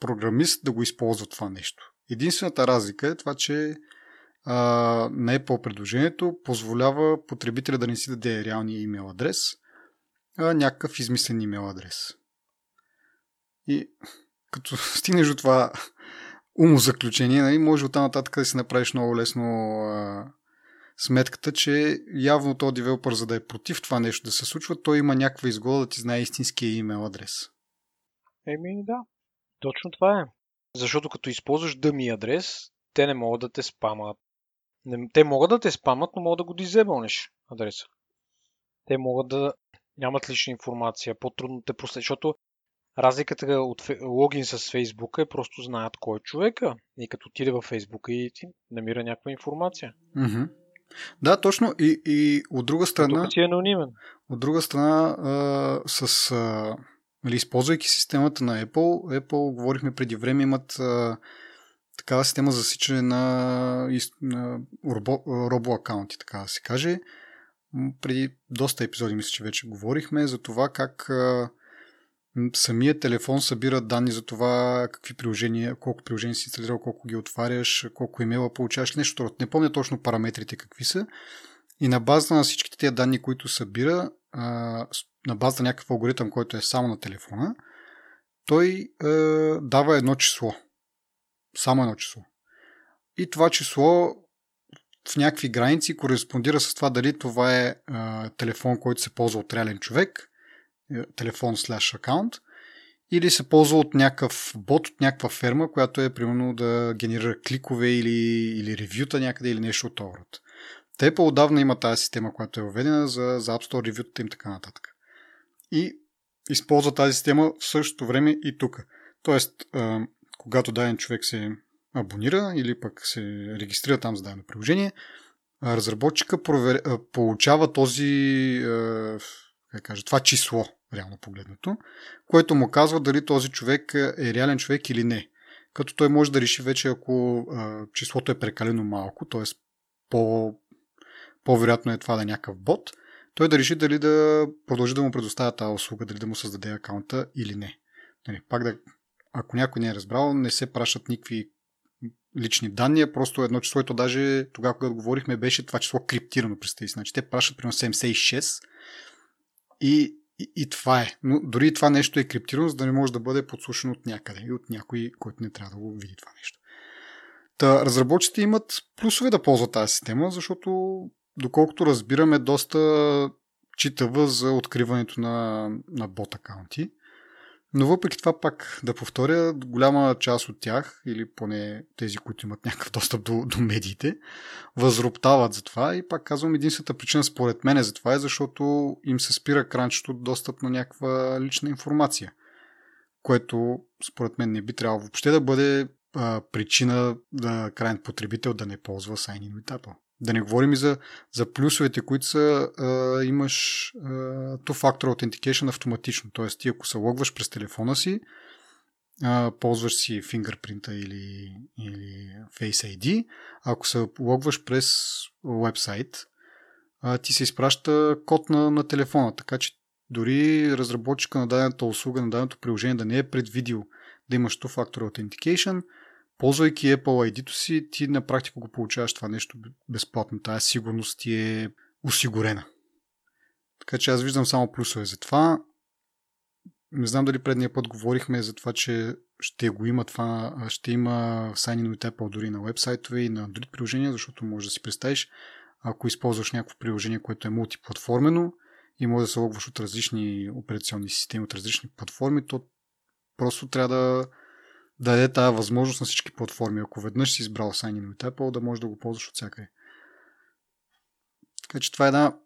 програмист да го използва това нещо? Единствената разлика е това, че а, на Apple предложението позволява потребителя да не си даде реалния имейл адрес, а някакъв измислен имейл адрес. И като стигнеш до това умозаключение, може оттам нататък да си направиш много лесно а, сметката, че явно този девелопър, за да е против това нещо да се случва, той има някаква изгода да ти знае истинския имейл адрес. Еми да, точно това е. Защото като използваш дъми адрес, те не могат да те спамат. Не, те могат да те спамат, но могат да го дизебълнеш адреса. Те могат да нямат лична информация, по-трудно те проследят, защото разликата от логин с Facebook е просто знаят кой е човека и като отиде във Facebook и ти намира някаква информация. Mm-hmm. Да, точно. И, и от друга страна, е анонимен. От друга страна, а, с, а, или, използвайки системата на Apple, Apple, говорихме преди време, имат а, такава система за засичане на, из, на робо, робо акаунти, така да се каже. Преди доста епизоди, мисля, че вече говорихме за това как а, самия телефон събира данни за това какви приложения, колко приложения си инсталирал, колко ги отваряш, колко имейла получаваш, нещо. Не помня точно параметрите какви са. И на базата на всичките тези данни, които събира, на базата на някакъв алгоритъм, който е само на телефона, той е, дава едно число. Само едно число. И това число в някакви граници кореспондира с това дали това е, е телефон, който се ползва от реален човек, телефон слэш акаунт, или се ползва от някакъв бот, от някаква ферма, която е примерно да генерира кликове или, или ревюта някъде или нещо от този род. Те по-отдавна има тази система, която е въведена за, за App Store ревютата им така нататък. И използва тази система в същото време и тук. Тоест, когато даден човек се абонира или пък се регистрира там за дадено приложение, разработчика провер... получава този Кажа, това число, реално погледнато, което му казва дали този човек е реален човек или не. Като той може да реши вече, ако а, числото е прекалено малко, т.е. по-вероятно е това да е някакъв бот, той да реши дали да продължи да му предоставя тази услуга, дали да му създаде акаунта или не. Нали, пак да, ако някой не е разбрал, не се пращат никакви лични данни, просто едно число, ето даже тогава, когато говорихме, беше това число криптирано, представи си. Значи, те пращат примерно седемдесет и шест, И, и, и това е. Но дори това нещо е криптирано, за да не може да бъде подслушано от някъде и от някой, който не трябва да го види това нещо. Та, разработчите имат плюсове да ползват тази система, защото доколкото разбираме, доста читава за откриването на, на бот акаунти. Но въпреки това пак да повторя, голяма част от тях, или поне тези, които имат някакъв достъп до, до медиите, възроптават за това и пак казвам, единствената причина според мен е за това е, защото им се спира кранчето достъп на някаква лична информация, което според мен не би трябвало въобще да бъде а, причина да крайен потребител да не ползва Sign in with Apple. Да не говорим и за, за плюсовете, които са, а, имаш а, two-factor authentication автоматично. Т.е. ти ако се логваш през телефона си, а, ползваш си фингърпринта или, или Face ай ди, ако се логваш през уебсайт, а, ти се изпраща код на, на телефона, така че Дори разработчика на дадената услуга, на даденото приложение да не е предвидил да имаш two-factor authentication, ползвайки Apple ай ди-то си, ти на практика го получаваш това нещо безплатно. Тая сигурност ти е осигурена. Така че аз виждам само плюсове за това. Не знам дали предния път говорихме за това, че ще го има това, ще има Sign in with Apple дори на вебсайтове и на Android приложения, защото можеш да си представиш, ако използваш някакво приложение, което е мултиплатформено и може да се логваш от различни операционни системи, от различни платформи, то просто трябва да даде тази възможност на всички платформи. Ако веднъж си избрал Sign in with Apple, да можеш да го ползваш от всякъде. Така че това е една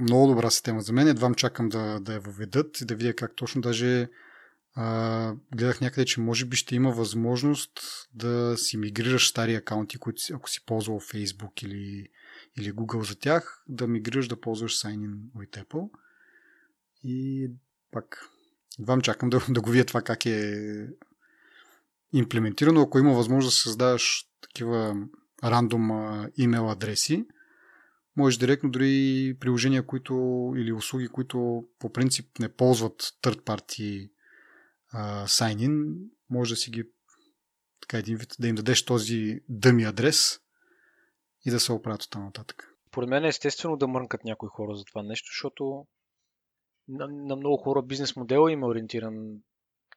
много добра система за мен. Едвам чакам да, да я въведат и да видя как точно. Даже а, гледах някъде, че може би ще има възможност да си мигрираш стари акаунти, които ако си ползвал Facebook или, или Google за тях, да мигрираш да ползваш Sign in with Apple. И пак едвам чакам да, да го видя това как е имплементирано. Ако има възможност да създаваш такива рандом имейл адреси, можеш директно дори приложения, които или услуги, които по принцип не ползват third party uh, sign-in, може да си ги така един вид, да им дадеш този дъми адрес и да се оправят оттам нататък. Поред мен е естествено да мрънкат някои хора за това нещо, защото на, на много хора бизнес модела им е ориентиран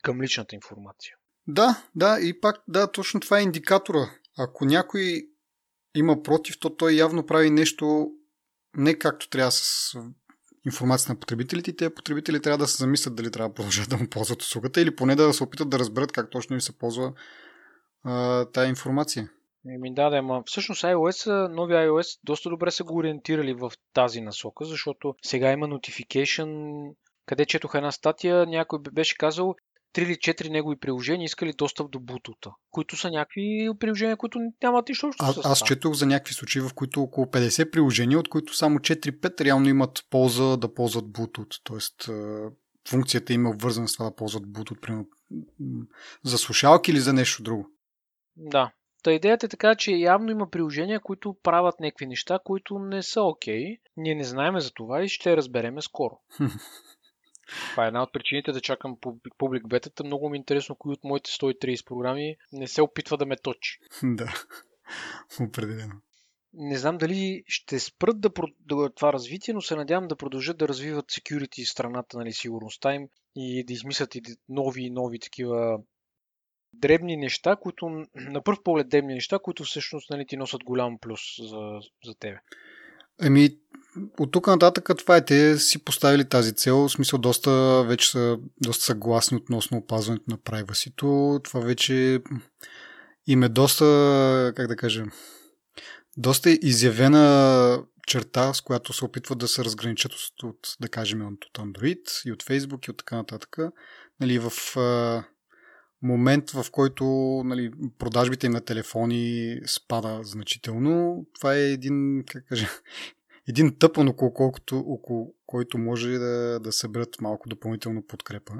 към личната информация. Да, да, и пак да, точно това е индикатора. Ако някой има против, то той явно прави нещо не както трябва с информация на потребителите и те потребители трябва да се замислят дали трябва да продължат да му ползват услугата или поне да се опитат да разберат как точно им се ползва а, тая информация. Еми да, да, ама всъщност iOS, новия iOS доста добре са го ориентирали в тази насока, защото сега има notification, къде четох една статия, някой беше казал три или четири негови приложения искали достъп до Bluetooth-а, които са някакви приложения, които нямат нищо общо с това. Аз четох за някакви случаи, в които около петдесет приложения, от които само четири-пет реално имат полза да ползват Bluetooth. Тоест функцията им е обвързана с това да ползват Bluetooth, примерно за слушалки или за нещо друго. Да. Та идеята е така, че явно има приложения, които правят някакви неща, които не са окей. Ние не знаем за това и ще разбереме скоро. Това е една от причините да чакам публик бетата. Много ми е интересно кои от моите сто и трийсет програми не се опитва да ме точи. Да, определено. Не знам дали ще спрат да, да това развитие, но се надявам да продължат да развиват security страната, нали, сигурността им и да измислят и нови и нови такива дребни неща, които на пръв поглед дребни неща, които всъщност, нали, ти носят голям плюс за, за тебе. Ами, от тук нататък това е, те си поставили тази цел, в смисъл доста вече са доста съгласни относно опазването на privacy-то. Това вече им е доста, как да кажа, доста изявена черта, с която се опитват да се разграничат от, да кажем, от Android и от Facebook и от така нататък. Нали, в момент, в който, нали, продажбите им на телефони спада значително, това е един, как кажа, един тъпан, около, колкото, около който може да, да съберат малко допълнително подкрепа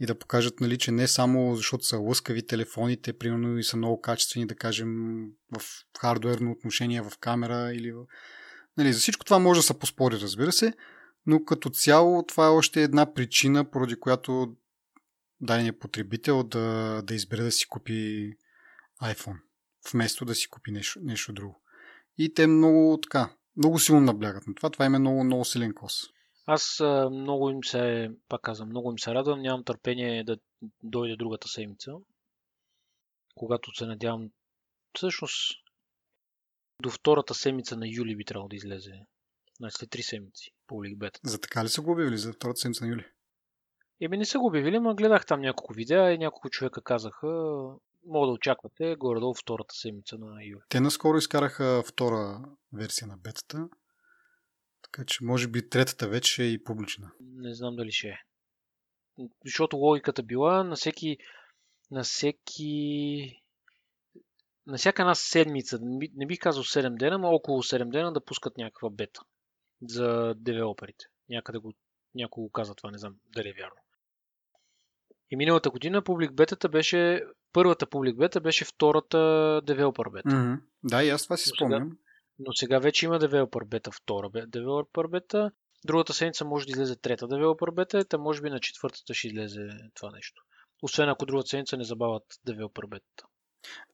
и да покажат, нали, че не само защото са лъскави телефоните, примерно и са много качествени, да кажем, в хардуерно отношение, в камера или... Нали, за всичко това може да се поспори, разбира се, но като цяло това е още една причина, поради която дадения потребител да, да избере да си купи iPhone, вместо да си купи нещо, нещо друго. И те много така, много силно наблягат на това. Това им е много, много силен кос. Аз много им се, пак казвам, много им се радвам. Нямам търпение да дойде другата седмица, когато се надявам, всъщност до втората седмица на юли би трябвало да излезе. Значи след три седмици публик бета. За така ли са го обявили? За втората седмица на юли? Еми не са го обявили, но гледах там няколко видеа и няколко човека казаха, мога да очаквате горе-долу втората седмица на юли. Те наскоро изкараха втора версия на бетата, така че може би третата вече е и публична. Не знам дали ще е. Защото логиката била на всеки... на всеки... на всяка една седмица, не бих казал седем дена, но около седем дена да пускат някаква бета за девелоперите. Някъде го... някой го каза това, не знам дали е вярно. И миналата година публик бетата беше, първата публик бета беше втората девелопер бета. Mm-hmm. Да, и аз това си спомням. Но сега вече има девелопер бета, втора девелопер бета Другата седмица може да излезе трета девелопър бета, та може би на четвъртата ще излезе това нещо. Освен ако другата седмица не забавят девелопър бета.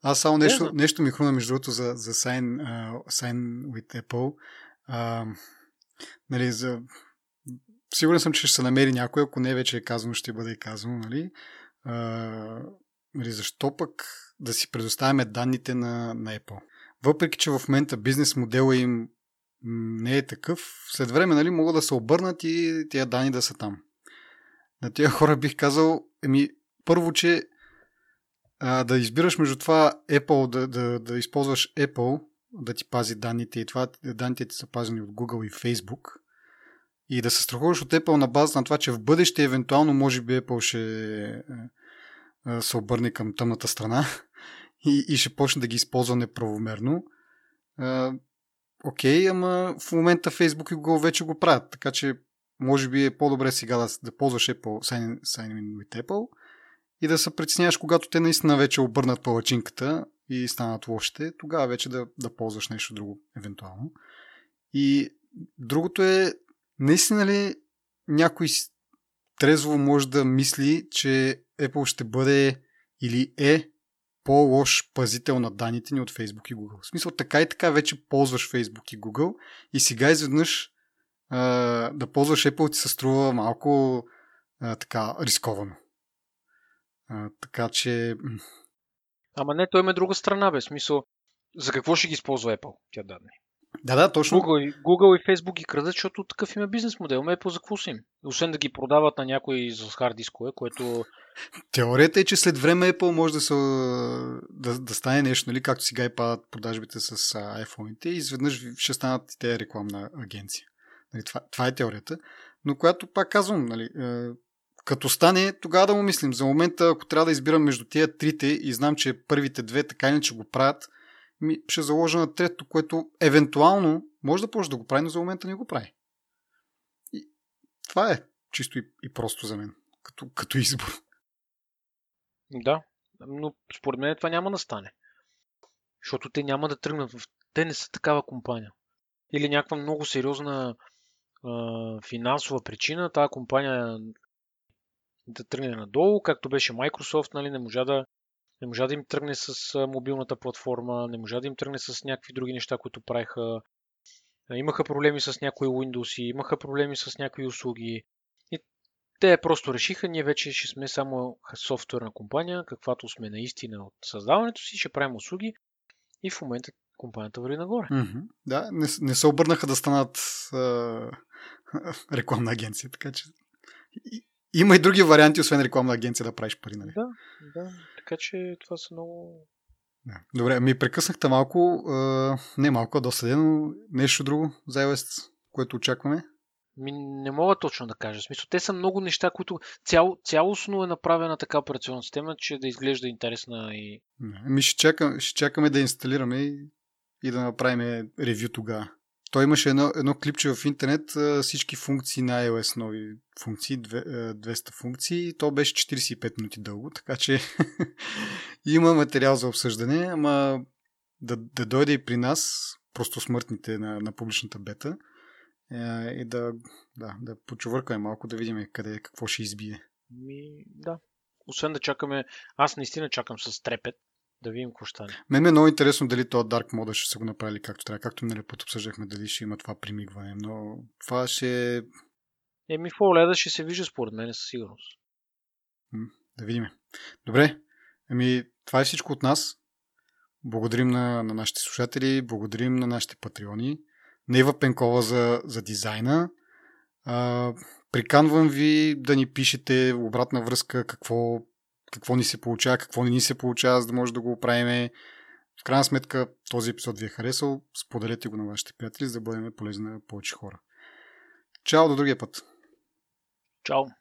Аз само нещо, не, нещо ми хруна между другото за, за sign, uh, Sign with Apple. Uh, нали, за... Сигурен съм, че ще се намери някой, ако не вече е казано, ще бъде и казано. Нали? Uh, нали, защо пък да си предоставяме данните на, на Apple? Въпреки, че в момента бизнес модела им не е такъв, след време нали, могат да се обърнат и тия данни да са там. На тия хора бих казал, еми, първо, че а, да избираш между това Apple, да, да, да използваш Apple, да ти пази данните и това, данните ти са пазени от Google и Facebook и да се страхуваш от Apple на база на това, че в бъдеще евентуално може би Apple ще а, се обърне към тъмната страна и, и ще почне да ги използва неправомерно. А, окей, ама в момента Facebook и Google вече го правят, така че може би е по-добре сега да, да ползваш Apple, sign, sign in with Apple и да се притесняваш, когато те наистина вече обърнат палачинката и станат лошите, тогава вече да, да ползваш нещо друго, евентуално. И другото е, наистина ли някой трезво може да мисли, че Apple ще бъде или е по-лош пазител на данните ни от Facebook и Google? В смисъл, така и така вече ползваш Facebook и Google и сега изведнъж а, да ползваш Apple ти се струва малко а, така рисковано. А, така че... Ама не, той има друга страна, бе. Смисъл, за какво ще ги използва Apple тя данни? Да, да, точно. Google, Google и Facebook ги крадат, защото такъв има бизнес модел. Ме Apple за какво са им? Освен да ги продават на някои за хард дискове, което... Теорията е, че след време Apple може да, се, да, да стане нещо, нали? Както сега и падат продажбите с iPhone-ите и изведнъж ще станат и те рекламна агенция. Нали? Това, това е теорията. Но която пак казвам, нали... Като стане, тогава да му мислим. За момента, ако трябва да избирам между тия трите и знам, че първите две така иначе го правят, ми ще заложа на трето, което евентуално може да почне да го прави, но за момента не го прави. И това е чисто и, и просто за мен, като, като избор. Да, но според мен това няма да стане. Защото те няма да тръгнат. Те не са такава компания. Или някаква много сериозна а, финансова причина. Тая компания... да тръгне надолу, както беше Microsoft, нали, не можа да, не можа да им тръгне с мобилната платформа, не можа да им тръгне с някакви други неща, които правиха. Имаха проблеми с някои Windows, имаха проблеми с някои услуги. И те просто решиха, ние вече ще сме само софтуерна компания, каквато сме наистина от създаването си, ще правим услуги и в момента компанията върви нагоре. Mm-hmm. Да, не, не се обърнаха да станат а, рекламна агенция, така че... Има и други варианти, освен рекламна агенция, да правиш пари, нали? Да, да. Така че това са много... Да. Добре, ми прекъснахте малко, е, не малко, а доста, но нещо друго за iOS, което очакваме? Ми не мога точно да кажа. В смисъл, те са много неща, които цяло, цялостно е направена така операционна система, че да изглежда интересна и... Не, ми ще, чакам, ще чакаме да инсталираме и, и да направим ревю тогава. Той имаше едно, едно клипче в интернет, всички функции на iOS, нови функции, двеста функции, то беше четиридесет и пет минути дълго, така че има материал за обсъждане, ама да, да дойде и при нас, просто смъртните на, на публичната бета, е, и да, да, да почувъркаме малко, да видим къде, какво ще избие. Ми, да. Освен да чакаме, аз наистина чакам с трепет, да видим какво ще стане. Мен е много интересно дали този Dark Mode ще са го направили както трябва. Както миналия път обсъждахме, дали ще има това примигване. Но това ще... Еми в о лед ще се вижда според мен със сигурност. М- да видим. Добре. Еми това е всичко от нас. Благодарим на, на нашите слушатели. Благодарим на нашите патреони. Нева Пенкова за, за дизайна. А, приканвам ви да ни пишете обратна връзка какво какво ни се получава, какво не ни се получава, за да може да го оправим. В крайна сметка, този епизод ви е харесал. Споделете го на вашите приятели, за да бъдем полезни на повече хора. Чао, до другия път! Чао!